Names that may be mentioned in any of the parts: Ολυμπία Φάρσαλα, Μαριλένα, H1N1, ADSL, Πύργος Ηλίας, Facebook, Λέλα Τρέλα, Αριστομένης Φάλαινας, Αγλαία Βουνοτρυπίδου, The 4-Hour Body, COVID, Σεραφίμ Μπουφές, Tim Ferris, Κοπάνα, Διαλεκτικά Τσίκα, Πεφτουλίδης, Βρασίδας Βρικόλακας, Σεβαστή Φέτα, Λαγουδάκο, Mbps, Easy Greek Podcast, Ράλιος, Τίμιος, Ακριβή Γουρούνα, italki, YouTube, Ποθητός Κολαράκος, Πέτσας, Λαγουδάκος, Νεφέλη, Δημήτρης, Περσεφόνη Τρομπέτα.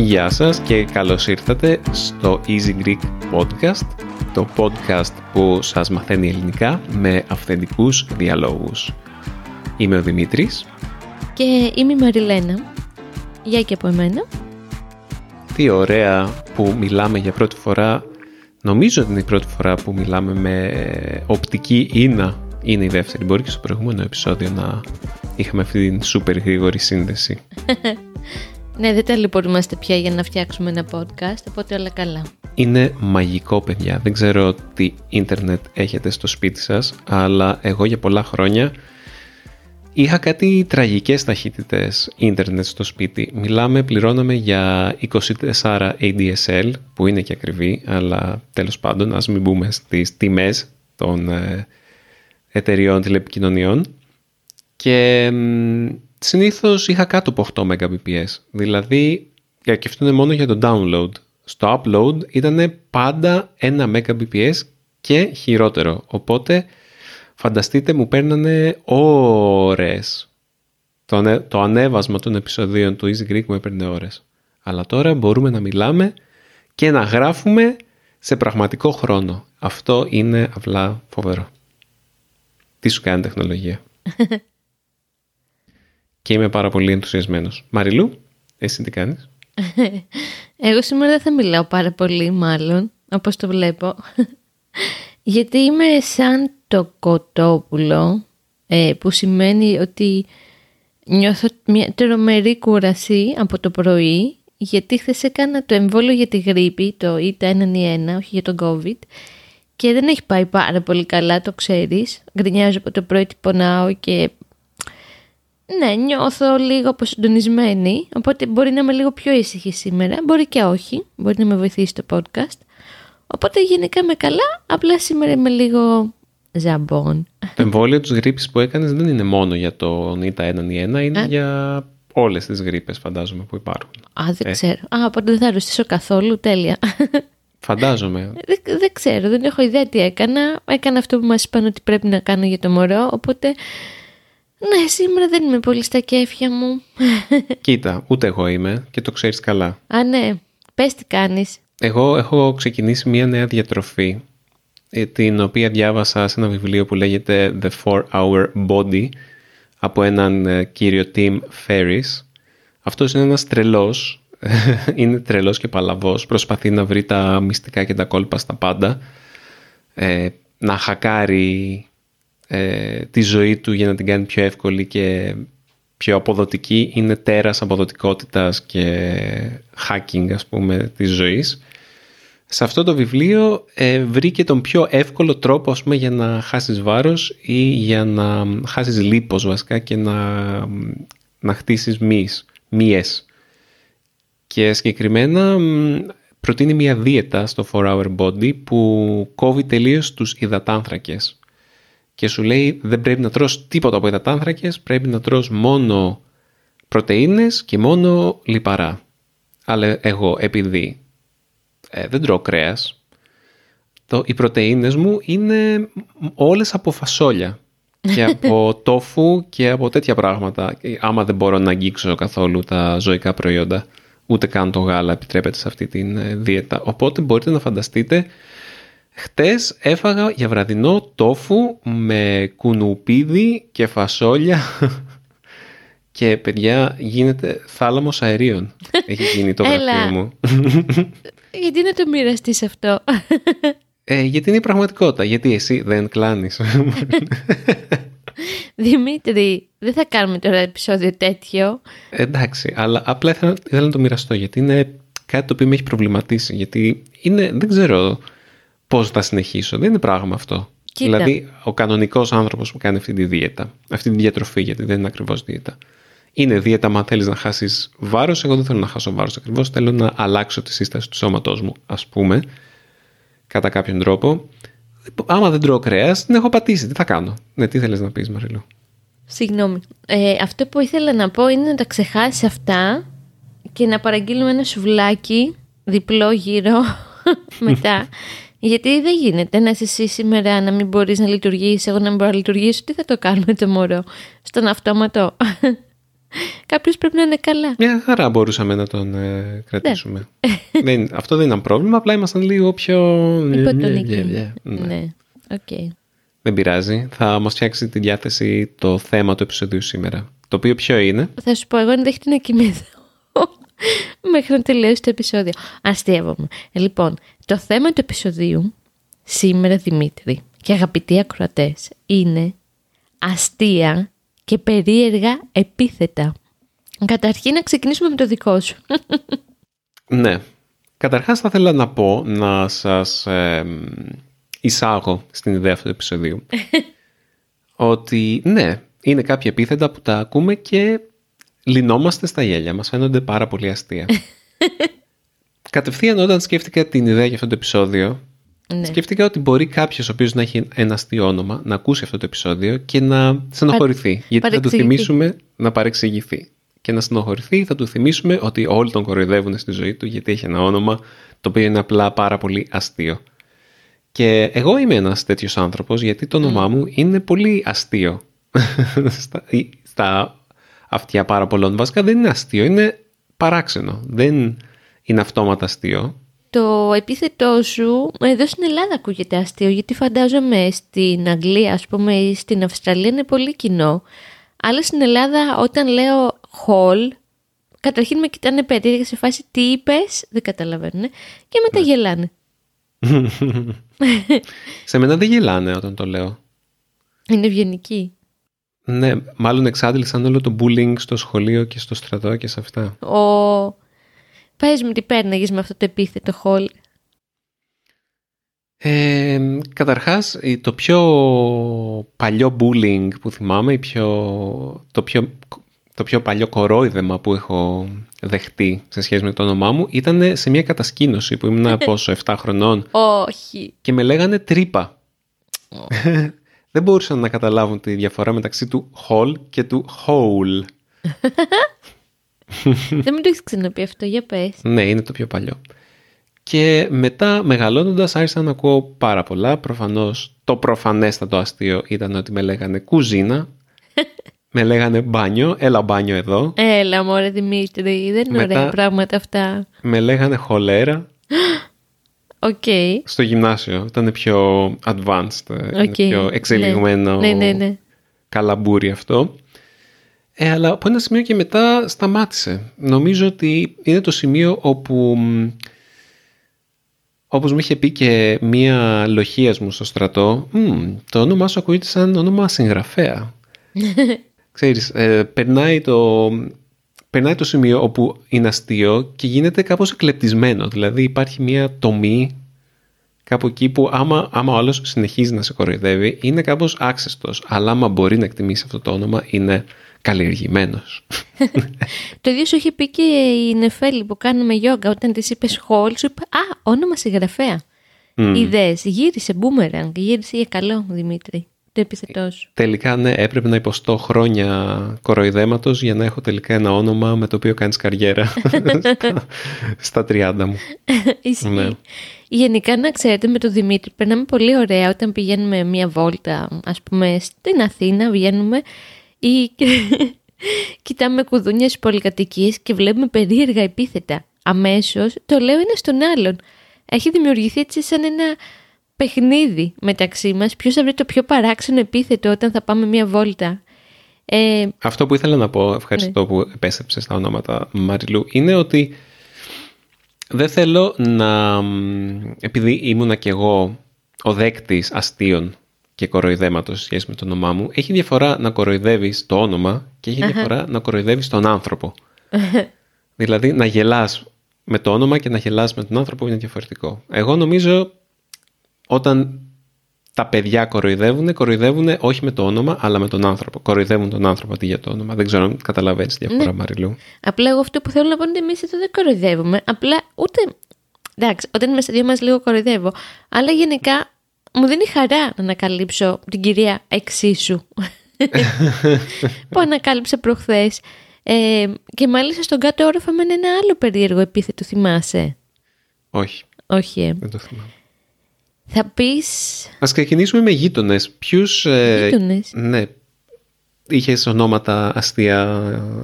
Γεια σας και καλώς ήρθατε στο Easy Greek Podcast, το podcast που σας μαθαίνει ελληνικά με αυθεντικούς διαλόγους. Είμαι ο Δημήτρης. Και είμαι η Μαριλένα. Γεια και από εμένα. Τι ωραία που μιλάμε για πρώτη φορά. Νομίζω ότι είναι η πρώτη φορά που μιλάμε με οπτική ίνα. Είναι η δεύτερη. Μπορεί και στο προηγούμενο επεισόδιο να είχαμε αυτή την σούπερ γρήγορη σύνδεση. Ναι, δεν ταλαιπωρούμαστε πια για να φτιάξουμε ένα podcast, οπότε όλα καλά. Είναι μαγικό, παιδιά. Δεν ξέρω τι ίντερνετ έχετε στο σπίτι σας, αλλά εγώ για πολλά χρόνια είχα κάτι τραγικές ταχύτητες ίντερνετ στο σπίτι. Πληρώναμε για 24 ADSL, που είναι και ακριβή, αλλά τέλος πάντων ας μην μπούμε στις τιμές των εταιριών τηλεπικοινωνιών. Και συνήθως είχα κάτω από 8 Mbps, δηλαδή και αυτό είναι μόνο για το download. Στο upload ήταν πάντα 1 Mbps και χειρότερο, οπότε φανταστείτε μου παίρνανε ώρες. Το ανέβασμα των επεισοδίων του Easy Greek μου έπαιρνε ώρες. Αλλά τώρα μπορούμε να μιλάμε και να γράφουμε σε πραγματικό χρόνο. Αυτό είναι απλά φοβερό. Τι σου κάνει τεχνολογία. Και είμαι πάρα πολύ ενθουσιασμένος. Μαριλού, εσύ τι κάνεις? Εγώ σήμερα δεν θα μιλάω πάρα πολύ, μάλλον, όπως το βλέπω. Γιατί είμαι σαν το κοτόπουλο, που σημαίνει ότι νιώθω μια τρομερή κούραση από το πρωί, γιατί χθες έκανα το εμβόλιο για τη γρίπη, το H1N1, όχι για τον COVID, και δεν έχει πάει πάρα πολύ καλά, το ξέρεις. Γκρινιάζω από το πρωί, τυπωνάω και ναι, νιώθω λίγο αποσυντονισμένη, οπότε μπορεί να είμαι λίγο πιο ήσυχη σήμερα, μπορεί και όχι, μπορεί να με βοηθήσει το podcast. Οπότε γενικά είμαι καλά, απλά σήμερα είμαι λίγο ζαμπόν. Το εμβόλιο της γρίπης που έκανες δεν είναι μόνο για τον H1N1, είναι για όλες τις γρίπες φαντάζομαι που υπάρχουν. Α, δεν ξέρω. Α, οπότε δεν θα αρρωστήσω καθόλου, τέλεια. Φαντάζομαι. Δεν ξέρω, δεν έχω ιδέα τι έκανα. Έκανα αυτό που μας είπαν ότι πρέπει να κάνω για το μωρό, οπότε ναι, σήμερα δεν είμαι πολύ στα κέφια μου. Κοίτα, ούτε εγώ είμαι και το ξέρεις καλά. Α, ναι. Πες τι κάνεις. Εγώ έχω ξεκινήσει μια νέα διατροφή, την οποία διάβασα σε ένα βιβλίο που λέγεται The 4-Hour Body από έναν κύριο Tim Ferris. Αυτός είναι ένας τρελός, είναι τρελός και παλαβός, προσπαθεί να βρει τα μυστικά και τα κόλπα στα πάντα, να χακάρει τη ζωή του για να την κάνει πιο εύκολη και πιο αποδοτική. Είναι τέρας αποδοτικότητας και hacking, ας πούμε, της ζωής. Σε αυτό το βιβλίο βρήκε τον πιο εύκολο τρόπο, ας πούμε, για να χάσεις βάρος ή για να χάσεις λίπος βασικά και να χτίσεις μύες. Και συγκεκριμένα προτείνει μια δίαιτα στο 4-Hour Body που κόβει τελείως τους υδατάνθρακες. Και σου λέει δεν πρέπει να τρως τίποτα από υδατάνθρακες, πρέπει να τρως μόνο πρωτεΐνες και μόνο λιπαρά. Αλλά εγώ επειδή δεν τρώω κρέας, οι πρωτεΐνες μου είναι όλες από φασόλια και από τόφου και από τέτοια πράγματα. Άμα δεν μπορώ να αγγίξω καθόλου τα ζωικά προϊόντα, ούτε καν το γάλα επιτρέπεται σε αυτή τη δίαιτα. Οπότε μπορείτε να φανταστείτε, χτες έφαγα για βραδινό τόφου με κουνουπίδι και φασόλια και παιδιά γίνεται θάλαμος αερίων. Έχει γίνει το γραφείο μου. Γιατί να το μοιραστείς αυτό? Γιατί είναι η πραγματικότητα, γιατί εσύ δεν κλάνεις. Δημήτρη, δεν θα κάνουμε τώρα επεισόδιο τέτοιο. Εντάξει, αλλά απλά ήθελα να το μοιραστώ γιατί είναι κάτι το οποίο με έχει προβληματίσει, γιατί είναι, δεν ξέρω πώς θα συνεχίσω. Δεν είναι πράγμα αυτό. Κοίτα. Δηλαδή, ο κανονικός άνθρωπος που κάνει αυτή τη δίαιτα, αυτή τη διατροφή, γιατί δεν είναι ακριβώς δίαιτα. Είναι δίαιτα, μα θέλεις να χάσεις βάρος. Εγώ δεν θέλω να χάσω βάρος ακριβώς. Θέλω να αλλάξω τη σύσταση του σώματός μου, ας πούμε, κατά κάποιον τρόπο. Άμα δεν τρώω κρέας, την έχω πατήσει. Τι θα κάνω? Ναι, τι θέλεις να πεις, Μαριλού? Συγγνώμη. Αυτό που ήθελα να πω είναι να τα ξεχάσεις αυτά και να παραγγείλουμε ένα σουβλάκι διπλό γύρω μετά. Γιατί δεν γίνεται να είσαι εσύ σήμερα να μην μπορείς να λειτουργήσεις, εγώ να μην μπορώ να λειτουργήσω. Τι θα το κάνουμε το μωρό? Στον αυτόματο. κάποιος πρέπει να είναι καλά. Μια χαρά μπορούσαμε να τον κρατήσουμε. Δεν, αυτό δεν ήταν πρόβλημα, απλά ήμασταν λίγο πιο... υποτονικοί. Ναι, οκ. Δεν πειράζει, θα μας φτιάξει τη διάθεση το θέμα του επεισοδίου σήμερα. Το οποίο ποιο είναι? Θα σου πω, εγώ ενδέχεται να κοιμηθώ μέχρι να τελειώσει το επεισόδιο. Αστείευομαι. Λοιπόν, το θέμα του επεισοδίου σήμερα, Δημήτρη και αγαπητοί ακροατές, είναι αστεία και περίεργα επίθετα. Καταρχήν να ξεκινήσουμε με το δικό σου. Ναι. Καταρχάς θα ήθελα να πω να σας εισάγω στην ιδέα αυτού του επεισοδίου. Ότι ναι, είναι κάποια επίθετα που τα ακούμε και λυνόμαστε στα γέλια. Μας φαίνονται πάρα πολύ αστεία. Κατευθείαν όταν σκέφτηκα την ιδέα για αυτό το επεισόδιο, ναι, σκέφτηκα ότι μπορεί κάποιος ο οποίος να έχει ένα αστείο όνομα να ακούσει αυτό το επεισόδιο και να στενοχωρηθεί. Γιατί θα του θυμίσουμε να παρεξηγηθεί. Και να στενοχωρηθεί, θα του θυμίσουμε ότι όλοι τον κοροϊδεύουν στη ζωή του γιατί έχει ένα όνομα το οποίο είναι απλά πάρα πολύ αστείο. Και εγώ είμαι ένας τέτοιος άνθρωπος, γιατί το όνομά μου είναι πολύ αστείο. Στα αυτιά πάρα πολλών. Βασικά δεν είναι αστείο, είναι παράξενο. Δεν είναι αυτόματα αστείο. Το επίθετό σου εδώ στην Ελλάδα ακούγεται αστείο, γιατί φαντάζομαι στην Αγγλία, ας πούμε, ή στην Αυστραλία είναι πολύ κοινό. Αλλά στην Ελλάδα όταν λέω hall, καταρχήν με κοιτάνε περίεργα σε φάση τι είπες, δεν καταλαβαίνουν, και μετά γελάνε. Σε μένα δεν γελάνε όταν το λέω. Είναι ευγενική. Ναι, μάλλον εξάντλησαν όλο το bullying στο σχολείο και στο στρατό και σε αυτά. Πες μου τι πέρναγες με αυτό το επίθετο hall. Καταρχάς, το πιο παλιό bullying που θυμάμαι, το πιο παλιό κορόιδεμα που έχω δεχτεί σε σχέση με το όνομά μου ήταν σε μια κατασκήνωση που ήμουν πόσο, 7 χρονών. Όχι. Και με λέγανε τρύπα. Δεν μπορούσαν να καταλάβουν τη διαφορά μεταξύ του hall και του hole. Δεν μου το έχεις ξαναπεί αυτό, για πες. Ναι, είναι το πιο παλιό. Και μετά μεγαλώνοντας άρχισα να ακούω πάρα πολλά. Προφανώς το προφανέστατο αστείο ήταν ότι με λέγανε κουζίνα. Με λέγανε μπάνιο, έλα μπάνιο εδώ. Έλα μωρέ Δημήτρη, δεν είναι μετά, ωραία πράγματα αυτά. Με λέγανε χολέρα. Okay. Στο γυμνάσιο ήταν πιο advanced, okay, πιο εξελιγμένο, ναι. Καλαμπούρι αυτό. Αλλά από ένα σημείο και μετά σταμάτησε. Νομίζω ότι είναι το σημείο όπου, όπως μου είχε πει και μία λοχίας μου στο στρατό, το όνομά σου ακούγεται σαν όνομα συγγραφέα. Ξέρεις, περνάει το σημείο όπου είναι αστείο και γίνεται κάπως εκλεπτισμένο. Δηλαδή υπάρχει μία τομή κάπου εκεί που άμα ο άλλος συνεχίζει να σε κοροϊδεύει είναι κάπως άξεστος. Αλλά άμα μπορεί να εκτιμήσει αυτό το όνομα είναι καλλιεργημένος. Το ίδιο σου είχε πει και η Νεφέλη που κάνουμε γιόγκα. Όταν της είπες χολ σου είπε «Α, όνομα συγγραφέα». Είδες, γύρισε μπούμερανγκ, γύρισε καλό Δημήτρη. Τελικά ναι, έπρεπε να υποστώ χρόνια κοροϊδέματος για να έχω τελικά ένα όνομα με το οποίο κάνεις καριέρα στα 30 μου. Ισχύει. Ναι. Γενικά να ξέρετε με τον Δημήτρη περνάμε πολύ ωραία όταν πηγαίνουμε μια βόλτα, ας πούμε στην Αθήνα βγαίνουμε ή κοιτάμε κουδούνια στις πολυκατοικίες και βλέπουμε περίεργα επίθετα. Αμέσως το λέω ένα στον άλλον. Έχει δημιουργηθεί έτσι σαν ένα παιχνίδι μεταξύ μας, ποιος θα βρει το πιο παράξενο επίθετο όταν θα πάμε μια βόλτα. Αυτό που ήθελα να πω, ευχαριστώ, ναι, που επέστρεψες στα ονόματα Μαριλού, είναι ότι δεν θέλω να... επειδή ήμουνα κι εγώ ο δέκτης αστείων και κοροϊδέματος σχέση με το όνομά μου, έχει διαφορά να κοροϊδεύεις το όνομα και έχει διαφορά να κοροϊδεύεις τον άνθρωπο. Δηλαδή να γελάς με το όνομα και να γελάς με τον άνθρωπο είναι διαφορετικό. Εγώ νομίζω όταν τα παιδιά κοροϊδεύουν όχι με το όνομα, αλλά με τον άνθρωπο. Κοροϊδεύουν τον άνθρωπο αντί για το όνομα. Δεν ξέρω αν καταλαβαίνεις τη διαφορά, ναι, Μαριλού. Απλά εγώ αυτό που θέλω να πω είναι ότι εμείς εδώ δεν κοροϊδεύουμε. Απλά ούτε. Εντάξει, όταν είμαι στα δύο μας λίγο κοροϊδεύω. Αλλά γενικά μου δίνει χαρά να ανακαλύψω την κυρία εξίσου. Που ανακάλυψα προχθές. Και μάλιστα στον κάτω όροφα με ένα άλλο περίεργο επίθετο, θυμάσαι? Όχι. Δεν το θυμάμαι. Θα πεις... Ας ξεκινήσουμε με γείτονες. Ποιους... Γείτονες. Ναι. είχες ονόματα αστεία,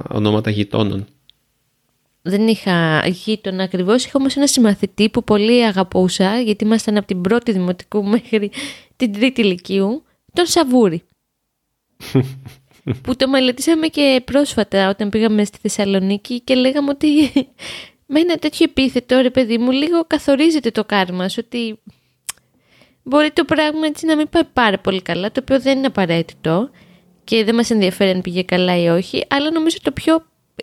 ονόματα γειτόνων? Δεν είχα γείτονα ακριβώς, είχα όμως ένα συμμαθητή που πολύ αγαπούσα, γιατί ήμασταν από την πρώτη δημοτικού μέχρι την τρίτη ηλικίου, τον Σαβούρη. Που το μελετήσαμε και πρόσφατα όταν πήγαμε στη Θεσσαλονίκη και λέγαμε ότι με ένα τέτοιο επίθετο, ρε παιδί μου, λίγο καθορίζεται το κάρμα σου, ότι μπορεί το πράγμα έτσι να μην πάει πάρα πολύ καλά, το οποίο δεν είναι απαραίτητο και δεν μας ενδιαφέρει αν πήγε καλά ή όχι, αλλά νομίζω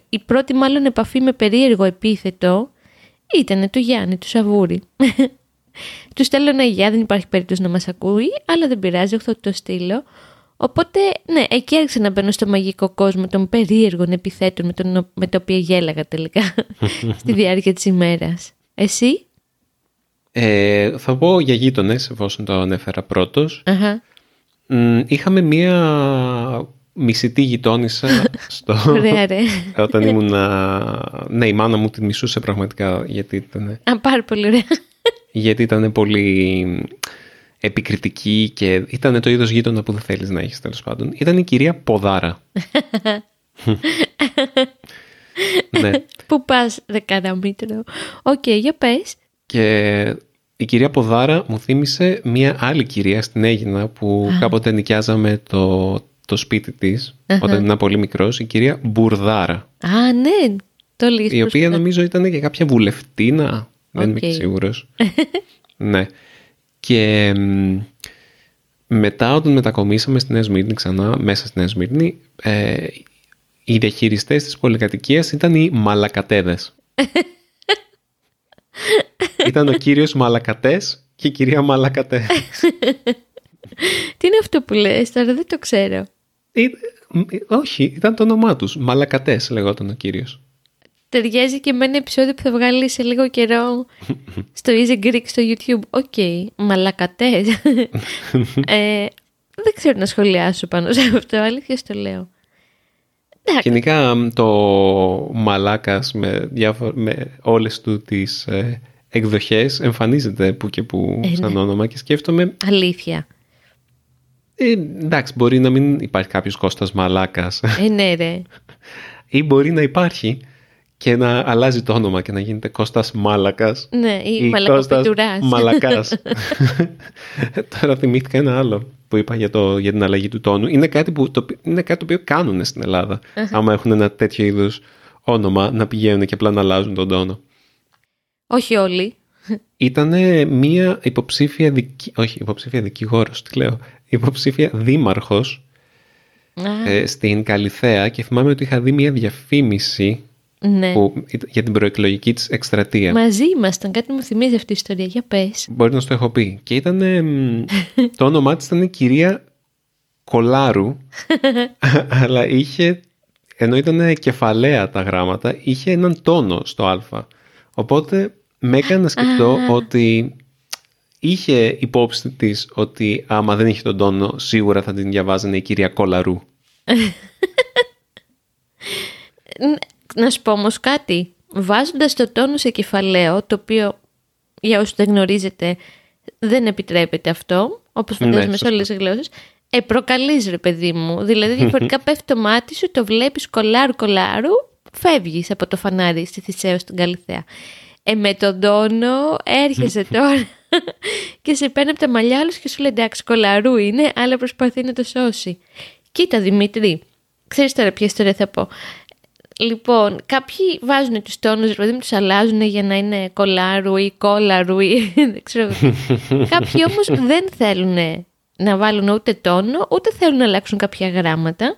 η πρώτη μάλλον επαφή με περίεργο επίθετο ήταν του Γιάννη, του Σαβούρη. Του στέλνω ένα «Γεια», δεν υπάρχει περίπτωση να μας ακούει, αλλά δεν πειράζει, θα το στείλω. Οπότε, ναι, εκεί άρχισα να μπαίνω στο μαγικό κόσμο των περίεργων επιθέτων με τα οποία γέλαγα τελικά στη διάρκεια της ημέρας. Εσύ? Θα πω για γείτονες, εφόσον το ανέφερα πρώτος. Είχαμε μία μισητή γειτόνισσα όταν ήμουν. Ναι, η μάνα μου τη μισούσε πραγματικά, γιατί ήταν. Πάρα πολύ ωραία. Γιατί ήταν πολύ επικριτική και ήταν το είδος γείτονα που δεν θέλεις να έχεις, τέλος πάντων. Ήταν η κυρία Ποδάρα. Ναι. Πού πας, δεκαναμήτρο? Οκ, για πες. Και η κυρία Ποδάρα μου θύμισε μία άλλη κυρία στην Αίγινα που κάποτε νοικιάζαμε το σπίτι της, όταν ήμουν πολύ μικρός, η κυρία Μπουρδάρα. Α, ναι, το λύσεις. Η οποία νομίζω ήταν και κάποια βουλευτίνα, δεν είμαι και σίγουρος. Ναι. Και μετά όταν μετακομίσαμε στη Νέα Σμύρνη ξανά, μέσα στη Νέα Σμύρνη, οι διαχειριστές της πολυκατοικίας ήταν οι μαλακατέδες. Ήταν ο κύριος Μαλακατές και η κυρία Μαλακατές. Τι είναι αυτό που λες τώρα, δεν το ξέρω. Όχι, ήταν το όνομά τους. Μαλακατές λεγόταν ο κύριος. Ταιριάζει και με ένα επεισόδιο που θα βγάλει σε λίγο καιρό στο Easy Greek στο YouTube. Οκ, Μαλακατές. Δεν ξέρω να σχολιάσω πάνω σε αυτό, αλήθεια το λέω. Γενικά το μαλάκας με όλες του τις εκδοχές εμφανίζεται που και που σαν όνομα και σκέφτομαι. Αλήθεια. Εντάξει, μπορεί να μην υπάρχει κάποιος Κώστας Μαλάκας. Ναι, ρε. Ή μπορεί να υπάρχει και να αλλάζει το όνομα και να γίνεται Κώστας Μάλακας. Ναι, ή Μαλακοπιτουράς. Μαλακάς. Τώρα θυμήθηκα ένα άλλο που είπα για την αλλαγή του τόνου. Είναι κάτι το οποίο κάνουν στην Ελλάδα. Άμα έχουν ένα τέτοιο είδους όνομα, να πηγαίνουν και απλά να αλλάζουν τον τόνο. Όχι όλοι. Ήτανε μία υποψήφια δικηγόρος, τι λέω, υποψήφια δήμαρχος στην Καλιθέα και θυμάμαι ότι είχα δει μία διαφήμιση για την προεκλογική της εκστρατεία. Μαζί ήμασταν, κάτι μου θυμίζει αυτή η ιστορία, για πες. Μπορεί να σου το έχω πει. Και ήτανε, το όνομά της ήταν κυρία Κολάρου, αλλά είχε, ενώ ήταν κεφαλαία τα γράμματα, είχε έναν τόνο στο α. Οπότε με έκανε να σκεφτώ ότι είχε υπόψη της ότι άμα δεν είχε τον τόνο σίγουρα θα την διαβάζανε η κυρία Κολαρού. Να σου πω όμως κάτι. Βάζοντας το τόνο σε κεφαλαίο, το οποίο για όσους δεν γνωρίζετε δεν επιτρέπεται αυτό, όπως φαντάζομαι σε όλες τις γλώσσες, προκαλείς, ρε παιδί μου. Δηλαδή διαφορετικά πέφτει το μάτι σου, το βλέπεις Κολάρου, φεύγεις από το φανάρι στη Θησαίο, στην Καλιθέα. Με τον τόνο έρχεσαι τώρα και σε παίρνει από τα μαλλιά όλους και σου λέει εντάξει, Κολαρού είναι, αλλά προσπαθεί να το σώσει. Κοίτα, Δημήτρη, ξέρεις τώρα ποια ιστορία θα πω. Λοιπόν, κάποιοι βάζουν τους τόνους, δηλαδή τους αλλάζουν για να είναι Κολάρου ή Κόλαρου ή δεν ξέρω. Κάποιοι όμως δεν θέλουν να βάλουν ούτε τόνο, ούτε θέλουν να αλλάξουν κάποια γράμματα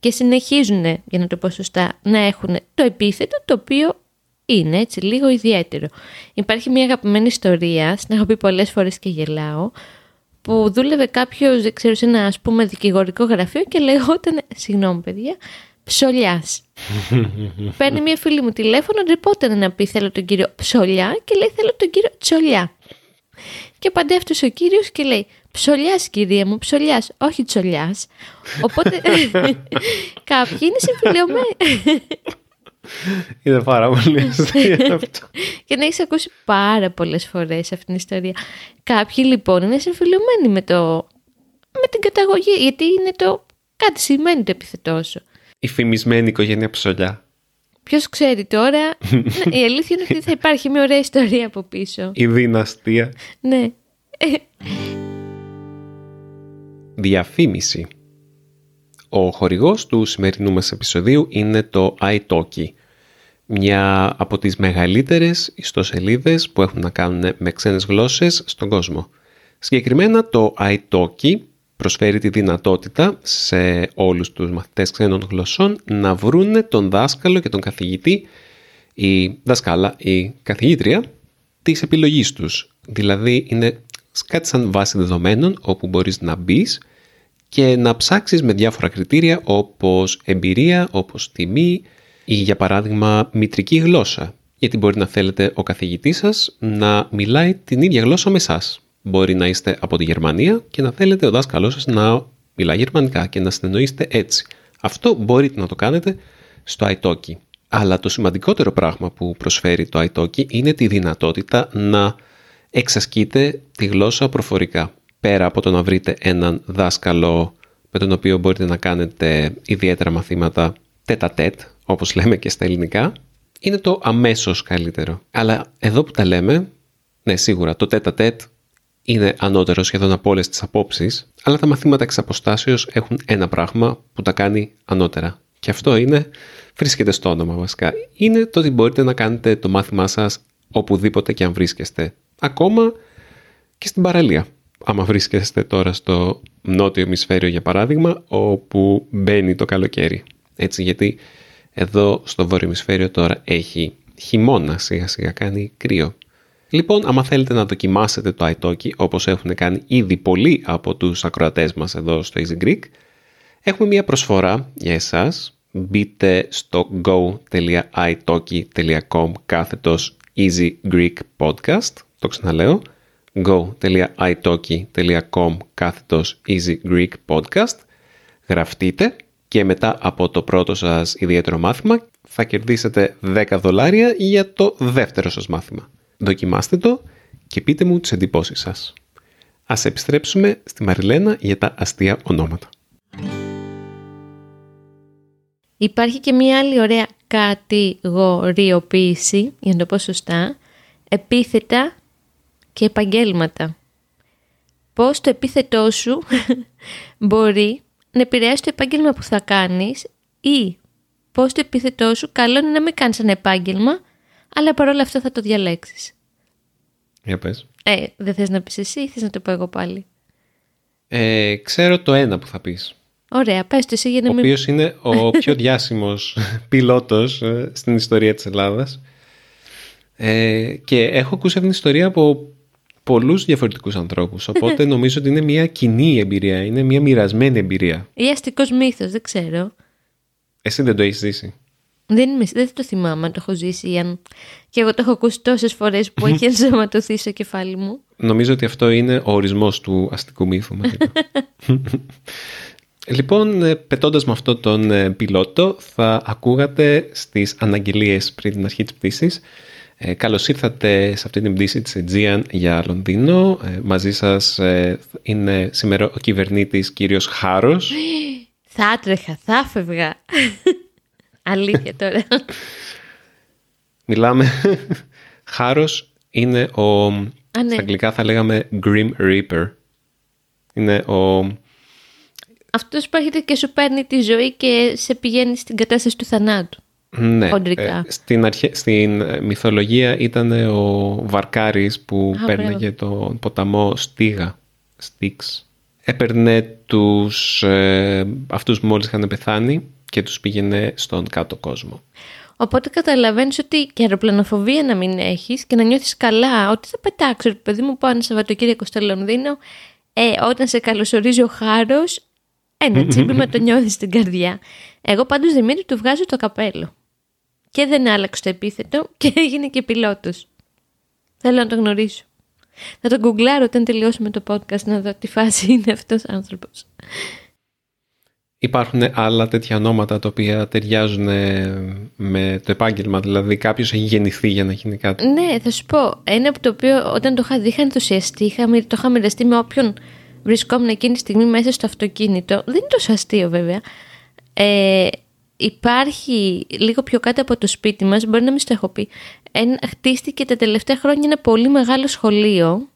και συνεχίζουν, για να το πω σωστά, να έχουν το επίθετο, το οποίο είναι έτσι λίγο ιδιαίτερο. Υπάρχει μια αγαπημένη ιστορία, στην έχω πει πολλές φορές και γελάω, που δούλευε κάποιος, δεν ξέρω, σε ένα ας πούμε δικηγορικό γραφείο και λεγόταν, συγγνώμη παιδιά, Ψολιάς. Παίρνει μια φίλη μου τηλέφωνο, ντρεπόταν να πει θέλω τον κύριο Ψολιά και λέει θέλω τον κύριο Τσολιά. Και απαντάει αυτός ο κύριος και λέει Ψολιάς κυρία μου, Ψολιάς, όχι Τσολιάς. Οπότε κάποιοι είναι συμφιλειωμένοι. Είναι πάρα πολύ αστείο αυτό. Και να έχεις ακούσει πάρα πολλές φορές αυτήν την ιστορία. Κάποιοι λοιπόν είναι συμφιλειωμένοι με το με την καταγωγή, γιατί είναι το κάτι σημαίνει το επιθετό σου. Η φημισμένη οικογένεια Ψωλιά. Ποιος ξέρει τώρα, η αλήθεια είναι ότι θα υπάρχει μια ωραία ιστορία από πίσω. Η δυναστεία. Ναι. Διαφήμιση. Ο χορηγός του σημερινού μας επεισοδίου είναι το italki, μια από τις μεγαλύτερες ιστοσελίδες που έχουν να κάνουν με ξένες γλώσσες στον κόσμο. Συγκεκριμένα το italki προσφέρει τη δυνατότητα σε όλους τους μαθητές ξένων γλωσσών να βρούνε τον δάσκαλο και τον καθηγητή ή δασκάλα ή καθηγήτρια της επιλογής τους. Δηλαδή είναι κάτι σαν βάση δεδομένων όπου μπορείς να μπεις και να ψάξεις με διάφορα κριτήρια όπως εμπειρία, όπως τιμή ή για παράδειγμα μητρική γλώσσα. Γιατί μπορεί να θέλετε ο καθηγητής σας να μιλάει την ίδια γλώσσα με εσάς. Μπορεί να είστε από τη Γερμανία και να θέλετε ο δάσκαλός σας να μιλάει γερμανικά και να συνεννοείστε έτσι. Αυτό μπορείτε να το κάνετε στο italki. Αλλά το σημαντικότερο πράγμα που προσφέρει το italki είναι τη δυνατότητα να εξασκείτε τη γλώσσα προφορικά. Πέρα από το να βρείτε έναν δάσκαλο με τον οποίο μπορείτε να κάνετε ιδιαίτερα μαθήματα tête-à-tête, όπως λέμε και στα ελληνικά, είναι το αμέσως καλύτερο. Αλλά εδώ που τα λέμε, ναι σίγουρα το tête-à-tête είναι ανώτερο σχεδόν από όλες τις απόψεις, αλλά τα μαθήματα εξ αποστάσεως έχουν ένα πράγμα που τα κάνει ανώτερα. Και αυτό είναι, βρίσκεται στο όνομα βασικά, είναι το ότι μπορείτε να κάνετε το μάθημά σας οπουδήποτε και αν βρίσκεστε. Ακόμα και στην παραλία. Άμα βρίσκεστε τώρα στο νότιο ημισφαίριο για παράδειγμα, όπου μπαίνει το καλοκαίρι. Έτσι, γιατί εδώ στο βόρειο ημισφαίριο τώρα έχει χειμώνα, σιγά σιγά κάνει κρύο. Λοιπόν, άμα θέλετε να δοκιμάσετε το italki, όπως έχουν κάνει ήδη πολλοί από τους ακροατές μας εδώ στο Easy Greek, έχουμε μια προσφορά για εσάς. Μπείτε στο go.italki.com/Easy Greek Podcast. Το ξαναλέω. go.italki.com/Easy Greek Podcast. Γραφτείτε και μετά από το πρώτο σας ιδιαίτερο μάθημα θα κερδίσετε $10 για το δεύτερο σας μάθημα. Δοκιμάστε το και πείτε μου τις εντυπώσεις σας. Ας επιστρέψουμε στη Μαριλένα για τα αστεία ονόματα. Υπάρχει και μία άλλη ωραία κατηγοριοποίηση, για να το πω σωστά, επίθετα και επαγγέλματα. Πώς το επίθετό σου μπορεί να επηρεάσει το επάγγελμα που θα κάνεις ή πώς το επίθετό σου καλό είναι να μην κάνεις ένα επάγγελμα, αλλά παρόλα αυτά θα το διαλέξεις. Για πες. Δεν θες να πεις εσύ ή θες να το πω εγώ πάλι? Ξέρω το ένα που θα πεις. Ωραία, πες το εσύ για να μην... Ο οποίος είναι ο πιο διάσημος πιλότος στην ιστορία της Ελλάδας. Και έχω ακούσει αυτήν την ιστορία από πολλούς διαφορετικούς ανθρώπους. Οπότε νομίζω ότι είναι μια κοινή εμπειρία, είναι μια μοιρασμένη εμπειρία. Ή αστικός μύθος, δεν ξέρω. Εσύ δεν το έχεις ζήσει? Δεν το θυμάμαι αν το έχω ζήσει ή αν... Και εγώ το έχω ακούσει τόσες φορές που έχει ενσωματωθεί στο κεφάλι μου. Νομίζω ότι αυτό είναι ο ορισμός του αστικού μύθου. Λοιπόν, πετώντας με αυτόν τον πιλότο, θα ακούγατε στις αναγγελίες πριν την αρχή της πτήσης: καλώς ήρθατε σε αυτή την πτήση της Aegean για Λονδίνο. Μαζί σας είναι σήμερα ο κυβερνήτης κύριος Χάρος. Θα τρέχα, θα φεύγα. Αλήθεια τώρα. Μιλάμε. Χάρος είναι ο... Ναι. Στα αγγλικά θα λέγαμε Grim Reaper. Είναι ο... Αυτός που έρχεται και σου παίρνει τη ζωή και σε πηγαίνει στην κατάσταση του θανάτου. Ναι, στην μυθολογία ήταν ο Βαρκάρης που παίρνεγε τον ποταμό Στίξ. Έπαιρνε τους, αυτούς που μόλις είχαν πεθάνει και τους πήγαινε στον κάτω κόσμο. Οπότε καταλαβαίνεις ότι και αεροπλανοφοβία να μην έχεις και να νιώθεις καλά, ότι θα πετάξω, παιδί μου, πάω ένα Σαββατοκύριακο στο Λονδίνο, όταν σε καλωσορίζει ο Χάρος, ένα τσίπημα το νιώθεις στην καρδιά. Εγώ πάντως, Δημήτρη, του βγάζω το καπέλο. Και δεν άλλαξε το επίθετο και έγινε και πιλότος. Θέλω να το γνωρίσω. Θα τον γκουγκλάρω όταν τελειώσουμε το podcast να δω τι φάση είναι αυτός ο άνθρωπος. Υπάρχουν άλλα τέτοια ονόματα τα οποία ταιριάζουν με το επάγγελμα, δηλαδή κάποιος έχει γεννηθεί για να γίνει κάτι? Ναι, θα σου πω. Ένα από το οποίο όταν το είχα δει είχα ενθουσιαστεί, το είχα μοιραστεί με όποιον βρισκόμουν εκείνη τη στιγμή μέσα στο αυτοκίνητο. Δεν είναι τόσο αστείο βέβαια. Υπάρχει λίγο πιο κάτω από το σπίτι μας, μπορεί να μην στο έχω πει, χτίστηκε τα τελευταία χρόνια ένα πολύ μεγάλο σχολείο,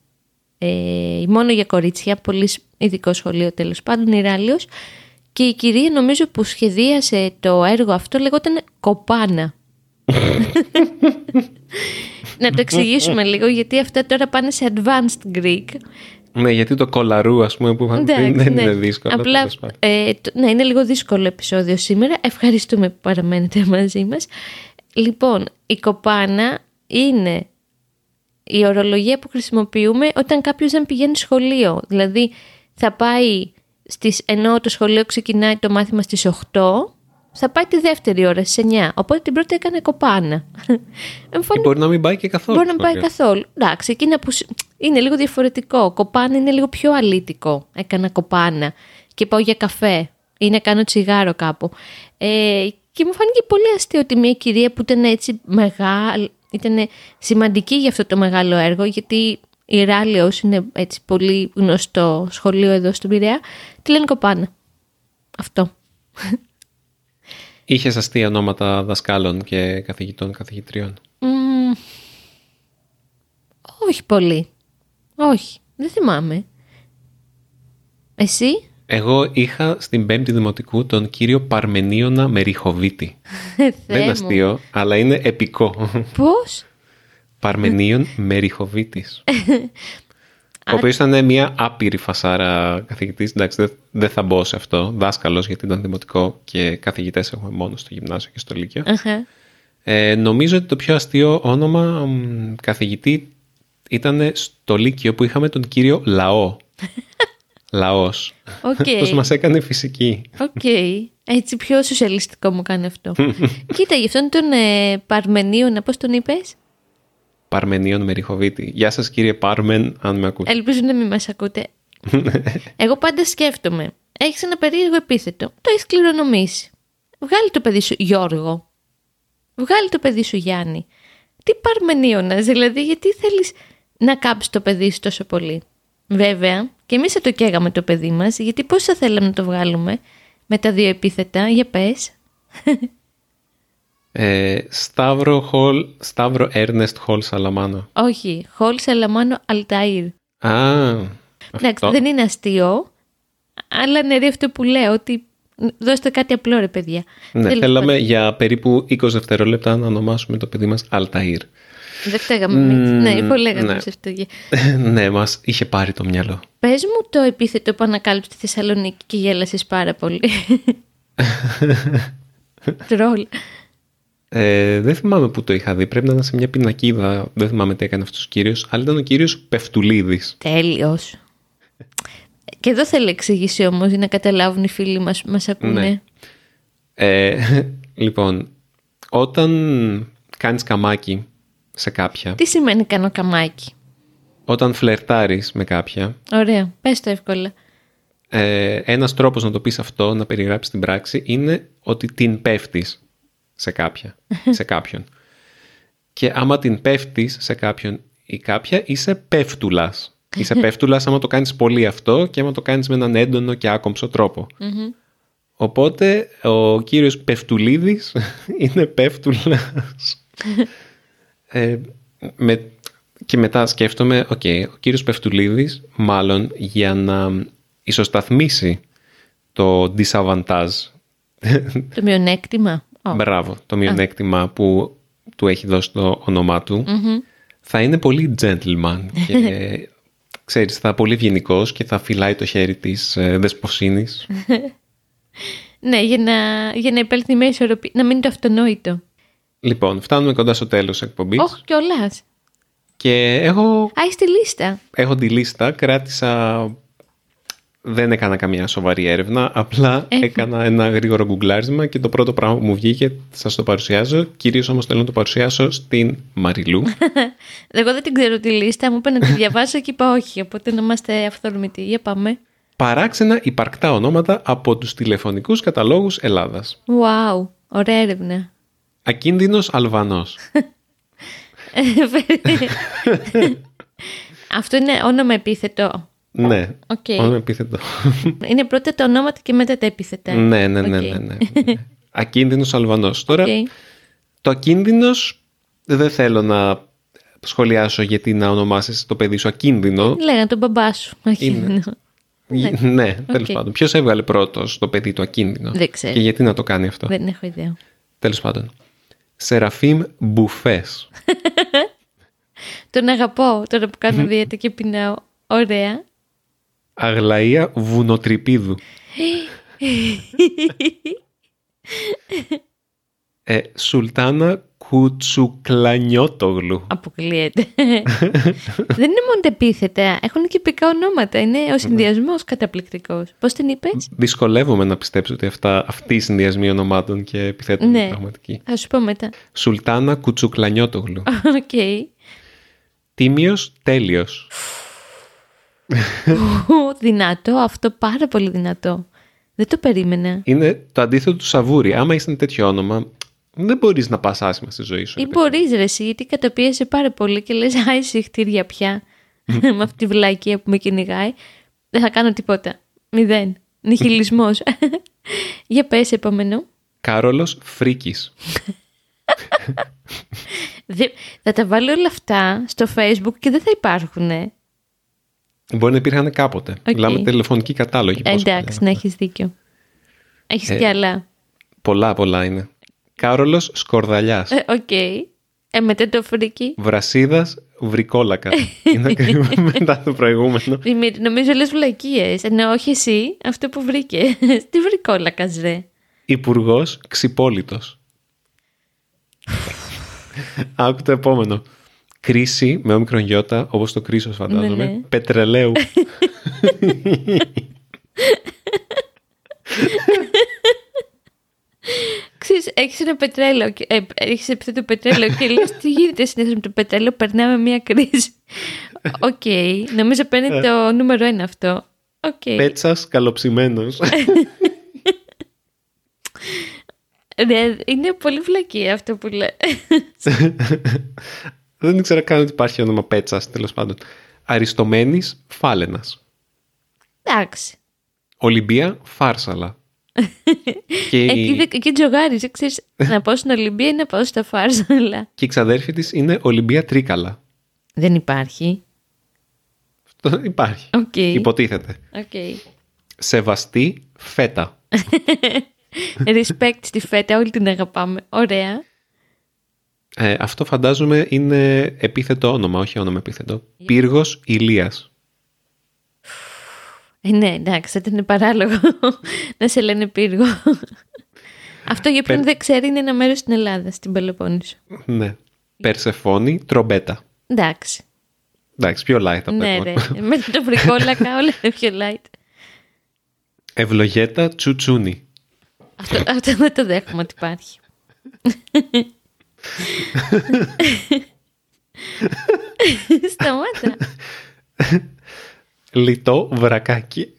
μόνο για κορίτσια, πολύ ειδικό σχολείο τέλος πάντων, η Ράλιος, και η κυρία νομίζω που σχεδίασε το έργο αυτό λεγόταν Κοπάνα. Να το εξηγήσουμε λίγο, γιατί αυτά τώρα πάνε σε advanced Greek. Ναι, γιατί το κολαρού, ας πούμε, που είπαμε πριν, δεν είναι δύσκολο. Απλά, ναι, είναι λίγο δύσκολο επεισόδιο σήμερα. Ευχαριστούμε που παραμένετε μαζί μας. Λοιπόν, η Κοπάνα είναι η ορολογία που χρησιμοποιούμε όταν κάποιος δεν πηγαίνει σχολείο. Δηλαδή, θα πάει ενώ το σχολείο ξεκινάει το μάθημα στις 8, θα πάει τη δεύτερη ώρα στις 9. Οπότε την πρώτη έκανε Κοπάνα. Μπορεί να μην πάει και καθόλου. Μπορεί να μην πάει καθόλου. Εντάξει, εκείνα που... είναι λίγο διαφορετικό. Κοπάνα είναι λίγο πιο αλήτικο. Έκανα Κοπάνα και πάω για καφέ ή να κάνω τσιγάρο κάπου. Και μου φάνηκε πολύ αστείο ότι μια κυρία που ήταν έτσι μεγάλη, ήταν σημαντική για αυτό το μεγάλο έργο, γιατί η Ράλιος είναι έτσι πολύ γνωστό σχολείο εδώ στον Πειραιά, τη λένε Κοπάνα. Αυτό. Είχες αστεία ονόματα δασκάλων και καθηγητών, καθηγητριών? Όχι πολύ. Όχι, δεν θυμάμαι. Εσύ? Εγώ είχα στην 5η Δημοτικού τον κύριο Παρμενίωνα Μεριχοβίτη. Δεν είναι αστείο, αλλά είναι επικό. Πώς? Παρμενίων Μεριχοβίτης. Ο οποίος ήταν μια άπειρη φασάρα καθηγητής. Εντάξει, δεν θα μπω σε αυτό. Δάσκαλος, γιατί ήταν δημοτικό και καθηγητές έχουμε μόνο στο γυμνάσιο και στο λύκειο. Νομίζω ότι το πιο αστείο όνομα καθηγητή ήταν στο Λύκειο που είχαμε τον κύριο Λαό. Λαός. Πώς μας έκανε φυσική. Έτσι πιο σοσιαλιστικό μου κάνει αυτό. Κοίτα, γι' αυτόν τον Παρμενίωνα, πώς τον είπες? Παρμενίων Μεριχοβίτη. Γεια σας κύριε Πάρμεν, αν με ακούτε. Ελπίζω να μην μας ακούτε. Εγώ πάντα σκέφτομαι. Έχεις ένα περίεργο επίθετο. Το έχεις κληρονομήσει. Βγάλει το παιδί σου Γιώργο. Βγάλει το παιδί σου Γιάννη. Τι Παρμενίωνας, δηλαδή, γιατί θέλεις να κάψεις το παιδί σου τόσο πολύ? Βέβαια, και εμείς θα το καίγαμε το παιδί μας, γιατί πώς θα θέλαμε να το βγάλουμε με τα δύο επίθετα, για πες. Σταύρο Έρνεστ Χολ Σαλαμάνο. Όχι, Χολ Σαλαμάνο Αλταΐρ. Εντάξει, δεν είναι αστείο, αλλά ναι, αυτό που λέω, ότι δώστε κάτι απλό ρε παιδιά. Ναι, θέλαμε για περίπου 20 δευτερόλεπτα να ονομάσουμε το παιδί μας Αλταΐρ. Δεν φταίγαμε εμείς. Ναι, υπολέγαμε σε αυτή. Ναι, μας είχε πάρει το μυαλό. Πες μου το επίθετο που ανακάλυψε τη Θεσσαλονίκη και γέλασες πάρα πολύ. Τρόλ. Δεν θυμάμαι που το είχα δει. Πρέπει να ήταν σε μια πινακίδα. Δεν θυμάμαι τι έκανε αυτός ο κύριος. Αλλά ήταν ο κύριος Πεφτουλίδης. Τέλειος. Και εδώ θέλω εξηγήσει όμως, για να καταλάβουν οι φίλοι μας που μας ακούνε. Ναι. Λοιπόν, όταν κάνεις καμάκι σε κάποια... Τι σημαίνει κάνω καμάκι? Όταν φλερτάρεις με κάποια... Ωραία, πες το εύκολα. Ένας τρόπος να το πεις αυτό, να περιγράψεις την πράξη, είναι ότι την πέφτεις σε κάποια, σε κάποιον. Και άμα την πέφτεις σε κάποιον ή κάποια, είσαι πέφτουλας. Είσαι πέφτουλας άμα το κάνεις πολύ αυτό και άμα το κάνεις με έναν έντονο και άκομψο τρόπο. Οπότε ο κύριος Πεφτουλίδης είναι πέφτουλας. Και μετά σκέφτομαι, ο κύριος Πεφτουλίδης μάλλον για να ισοσταθμίσει το disavantage. Το μειονέκτημα. Μπράβο, το μειονέκτημα που του έχει δώσει το όνομά του. Θα είναι πολύ gentleman και... Ξέρεις, θα είναι πολύ ευγενικός και θα φυλάει το χέρι της δεσποσίνης. Ναι, για να επέλθει μια ισορροπία, να μην είναι το αυτονόητο. Λοιπόν, φτάνουμε κοντά στο τέλος εκπομπής. Όχι κιόλας. Και έχω... έχεις τη λίστα. Έχω τη λίστα, κράτησα... Δεν έκανα καμία σοβαρή έρευνα, απλά έκανα ένα γρήγορο γκουγκλάρισμα και το πρώτο πράγμα που μου βγήκε σας το παρουσιάζω. Κυρίως όμως θέλω να το παρουσιάσω στην Μαριλού. Εγώ δεν την ξέρω τη λίστα, μου είπε να τη διαβάσω και είπα όχι, οπότε να είμαστε αυθόρμητοι. Για πάμε. Παράξενα υπαρκτά ονόματα από τους τηλεφωνικούς καταλόγους Ελλάδας. Wow, ωραία έρευνα. Ακίνδυνος Αλβανός. Αυτό είναι όνομα επίθετο. Ναι, okay. Όνομα επίθετο. Είναι πρώτα τα ονόματα και μετά τα επίθετα. Ναι. Ακίνδυνος Αλβανός. Τώρα, το ακίνδυνος δεν θέλω να σχολιάσω γιατί να ονομάσεις το παιδί σου ακίνδυνο. Λέγανε τον μπαμπά σου ακίνδυνο. Ναι, τέλος πάντων. Ποιος έβγαλε πρώτος το παιδί του ακίνδυνο? Δεν ξέρω. Και γιατί να το κάνει αυτό? Δεν έχω ιδέα. Τέλος πάντων. Σεραφίμ Μπουφές. Τον αγαπώ τώρα που κάνω δίαιτα και πεινάω. Ωραία. Αγλαία Βουνοτρυπίδου. Σουλτάνα Κουτσουκλανιότογλου. Αποκλείεται. Δεν είναι μόνο τα επίθετα, έχουν και επικά ονόματα. Είναι ο συνδυασμός καταπληκτικός. Πώς την είπες? Δυσκολεύομαι να πιστέψω ότι αυτοί οι συνδυασμοί ονομάτων και επιθέτων είναι πραγματικοί. Θα σου πω μετά. Σουλτάνα Κουτσουκλανιότογλου. Οκ. Τίμιος, τέλειος. Δυνατό, αυτό πάρα πολύ δυνατό. Δεν το περίμενα. Είναι το αντίθετο του Σαβούρη. Άμα είσαι τέτοιο όνομα, δεν μπορείς να πας άσχημα στη ζωή σου. Ή μπορείς ρε εσύ, γιατί καταπίεσαι πάρα πολύ και λες άιση χτίρια πια. Με αυτή τη βλακία που με κυνηγάει δεν θα κάνω τίποτα. Μηδέν. Νιχυλισμός. Για πες επόμενο. Κάρολος Φρίκης. Θα τα βάλω όλα αυτά στο Facebook και δεν θα υπάρχουνε. Μπορεί να υπήρχαν κάποτε. Μιλάμε τηλεφωνική κατάλογη. Εντάξει, να έχεις δίκιο. Έχεις και άλλα. Πολλά είναι. Κάρολος Σκορδαλιά. Μετά το Φρίκι. Βρασίδας Βρικόλακα. Είναι ακριβώς μετά το προηγούμενο. Δημήτρη, νομίζω λες βλακίες. Ενώ όχι εσύ, αυτό που βρήκε. Τι Βρικόλακας ρε. Υπουργός Ξυπόλητος. Άκου το επόμενο. Κρίση με όμικρον γιώτα, όπως το Κρίσος φαντάζομαι. Ναι. Πετρελαίου. Ξέρεις, έχεις ένα πετρέλαιο, έχεις επιθέτω πετρέλαιο και λες τι γίνεται συνήθως με το πετρέλαιο, περνάμε μια κρίση. Οκ, νομίζω παίρνει το νούμερο 1 αυτό. Πέτσας καλοψημένος. Ναι, είναι πολύ βλακή αυτό που λέει. Δεν ήξερα καν ότι υπάρχει όνομα Πέτσας, τέλος πάντων. Αριστομένης Φάλαινας. Εντάξει. Ολυμπία Φάρσαλα. Εκεί τζογάριζε, ξέρεις, να πάω στην Ολυμπία ή να πάω στα Φάρσαλα. Και η ξαδέρφη της είναι Ολυμπία Τρίκαλα. Δεν υπάρχει. Αυτό υπάρχει. Υποτίθεται. Σεβαστή Φέτα. Respect στη Φέτα, όλοι την αγαπάμε. Ωραία. Αυτό φαντάζομαι είναι επίθετο όνομα, όχι όνομα επίθετο. Πύργος Ηλίας. Ναι, εντάξει, θα ήταν παράλογο να σε λένε πύργο. Αυτό για ποιον δεν ξέρει είναι ένα μέρος στην Ελλάδα, στην Πελοπόννησο. Ναι. Περσεφόνη, τρομπέτα. Εντάξει, πιο light από ναι, με το βρικόλακα όλα είναι πιο light. Ευλογέτα τσουτσούνι. Αυτό δεν το δέχομαι ότι υπάρχει. Σταμάτα. Λιτό βρακάκι.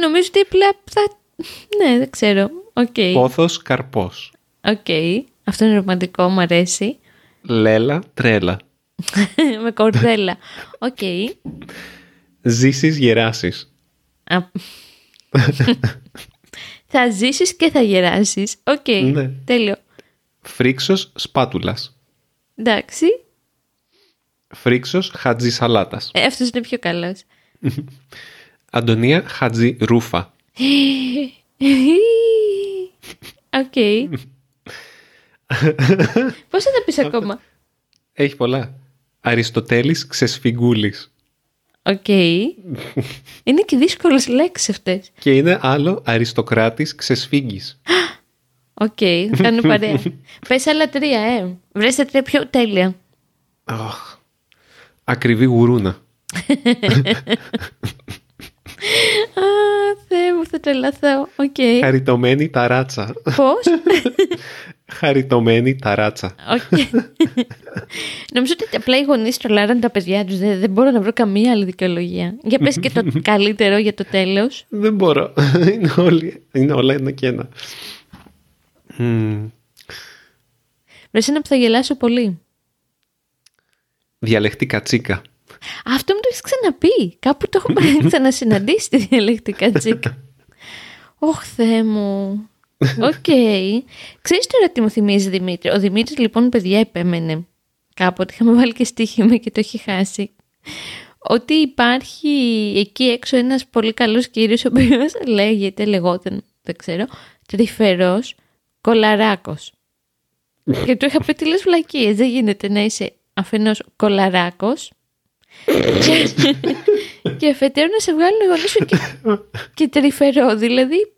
Νομίζω ότι απλά θα... Ναι, δεν ξέρω. Πόθος καρπός. Αυτό είναι ρομαντικό, μου αρέσει. Λέλα τρέλα. Με κορδέλα. Ζήσεις γεράσεις. Θα ζήσεις και θα γεράσεις. Ναι. Τέλειο. Φρίξος σπάτουλας. Εντάξει. Φρίξος χατζισαλάτας. Αυτός είναι πιο καλός. Αντωνία χατζιρούφα. Πώς θα τα πεις ακόμα? Έχει πολλά. Αριστοτέλης ξεσφιγγούλης. Είναι και δύσκολες λέξεις αυτές. Και είναι άλλο αριστοκράτης ξεσφίγγης. Θα κάνω παρέα. Πες άλλα τρία, βρες τα τρία πιο τέλεια. Ακριβή γουρούνα. Θεέ μου, θα τρελαθώ. Χαριτωμένη ταράτσα. Πώς? Χαριτωμένη ταράτσα. Νομίζω ότι απλά οι γονείς τρολάραν τα παιδιά τους. Δεν μπορώ να βρω καμία άλλη δικαιολογία. Για πες και το καλύτερο για το τέλος. Δεν μπορώ. Είναι όλα ένα και ένα. Βρες ένα που θα γελάσω πολύ. Διαλεκτικά τσίκα. Αυτό μου το έχεις ξαναπεί. Κάπου το έχω ξανασυναντήσει στη Διαλεκτικά Τσίκα. Ωχ, Θεέ μου. Οκ. Ξέρεις τώρα τι μου θυμίζει Δημήτρη. Ο Δημήτρης λοιπόν, παιδιά, επέμενε. Κάποτε είχαμε βάλει και στοίχημα και το έχει χάσει. Ότι υπάρχει εκεί έξω ένας πολύ καλός κύριος, ο οποίος λεγόταν, δεν ξέρω, Τρυφερός Κολαράκος. Και του είχα πει τι λες βλακίες. Δεν γίνεται να είσαι αφενός Κολαράκος και αφετέρου να σε βγάλουν οι γονείς σου και Τρυφερό. Δηλαδή,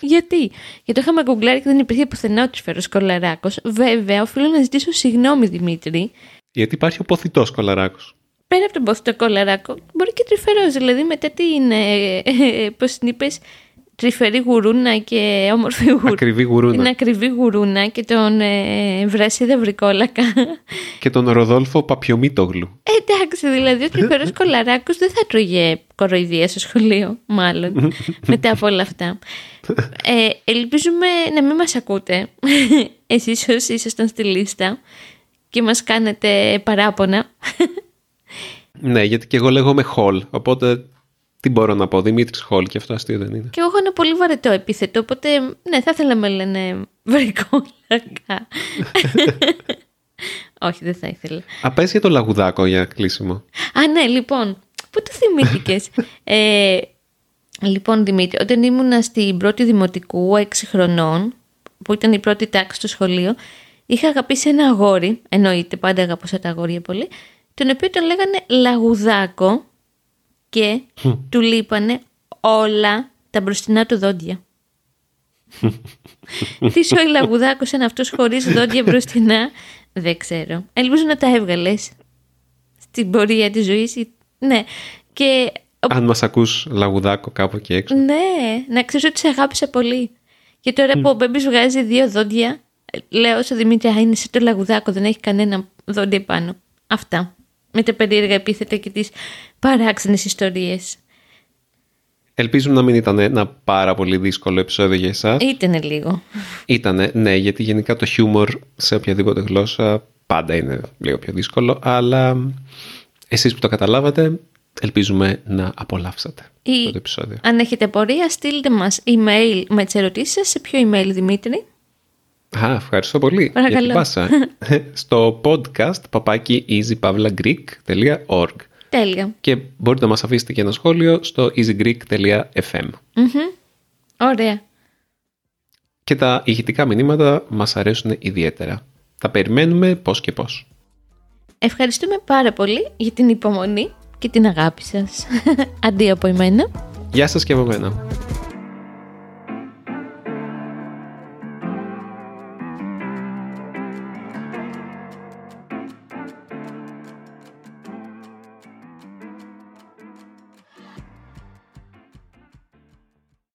γιατί? Και το είχαμε γκουγκλάρει και δεν υπήρχε πουθενά ο Τρυφερός Κολαράκος. Βέβαια, οφείλω να ζητήσω συγγνώμη, Δημήτρη. Γιατί υπάρχει ο Ποθητός Κολαράκος. Πέρα από τον Ποθητό Κολαράκο, μπορεί και Τρυφερός. Δηλαδή, μετά τι είναι, πώς την είπες, Τρυφερή Γουρούνα και όμορφη γουρούνα. Ακριβή Γουρούνα. Την Ακριβή Γουρούνα και τον Βρασίδα Βρικόλακα. Και τον Ροδόλφο Παπιομήτογλου. Εντάξει, δηλαδή ο Τρυφερός Κολαράκος δεν θα τρώγε κοροϊδία στο σχολείο, μάλλον, μετά από όλα αυτά. Ελπίζουμε να μην μας ακούτε. Εσείς όσοι ήσασταν στη λίστα και μας κάνετε παράπονα. Ναι, γιατί και εγώ λέγομαι Χολ, οπότε... Τι μπορώ να πω, Δημήτρης Χόλ και αυτό αστείο δεν είναι. Και εγώ έχω ένα πολύ βαρετό επίθετο, οπότε ναι, θα ήθελα να με λένε Βρικόλακα. Όχι, δεν θα ήθελα. Απέσαι για το Λαγουδάκο για κλείσιμο. Α, ναι, λοιπόν, πού το θυμήθηκες. Λοιπόν, Δημήτρη, όταν ήμουνα στην πρώτη δημοτικού 6 χρονών, που ήταν η πρώτη τάξη στο σχολείο, είχα αγαπήσει ένα αγόρι, εννοείται πάντα αγαπούσα τα αγόρια πολύ, τον οποίο τον λέγανε Λαγουδάκο. Και του λείπανε όλα τα μπροστινά του δόντια. Τι σοϊ Λαγουδάκος είναι αυτός χωρίς δόντια μπροστινά, δεν ξέρω. Ελπίζω να τα έβγαλες στην πορεία της ζωής. Ναι. Και... Αν μας ακούς Λαγουδάκο κάπου εκεί έξω. Ναι, να ξέρεις ότι σε αγάπησα πολύ. Και τώρα που ο Μπέμπης βγάζει 2 δόντια, λέω στο Δημήτρη, είναι σε το Λαγουδάκο, δεν έχει κανένα δόντι επάνω. Αυτά. Με τα περίεργα επίθετα και τις παράξενες ιστορίες. Ελπίζουμε να μην ήταν ένα πάρα πολύ δύσκολο επεισόδιο για εσάς. Ήτανε λίγο. Ήτανε, ναι, γιατί γενικά το χιούμορ σε οποιαδήποτε γλώσσα πάντα είναι λίγο πιο δύσκολο. Αλλά εσείς που το καταλάβατε, ελπίζουμε να απολαύσατε το επεισόδιο. Αν έχετε απορία, στείλτε μας email με τις ερωτήσεις σας. Σε ποιο email, Δημήτρη? Α, ευχαριστώ πολύ. Παρακαλώ. Για την πάσα. Στο podcast easypavlagreek.org. Τέλεια. Και μπορείτε να μας αφήσετε και ένα σχόλιο στο easygreek.fm. Ωραία. Και τα ηχητικά μηνύματα μας αρέσουν ιδιαίτερα. Τα περιμένουμε πώς και πώς. Ευχαριστούμε πάρα πολύ για την υπομονή και την αγάπη σας. Αντί από εμένα. Γεια σας και από εμένα.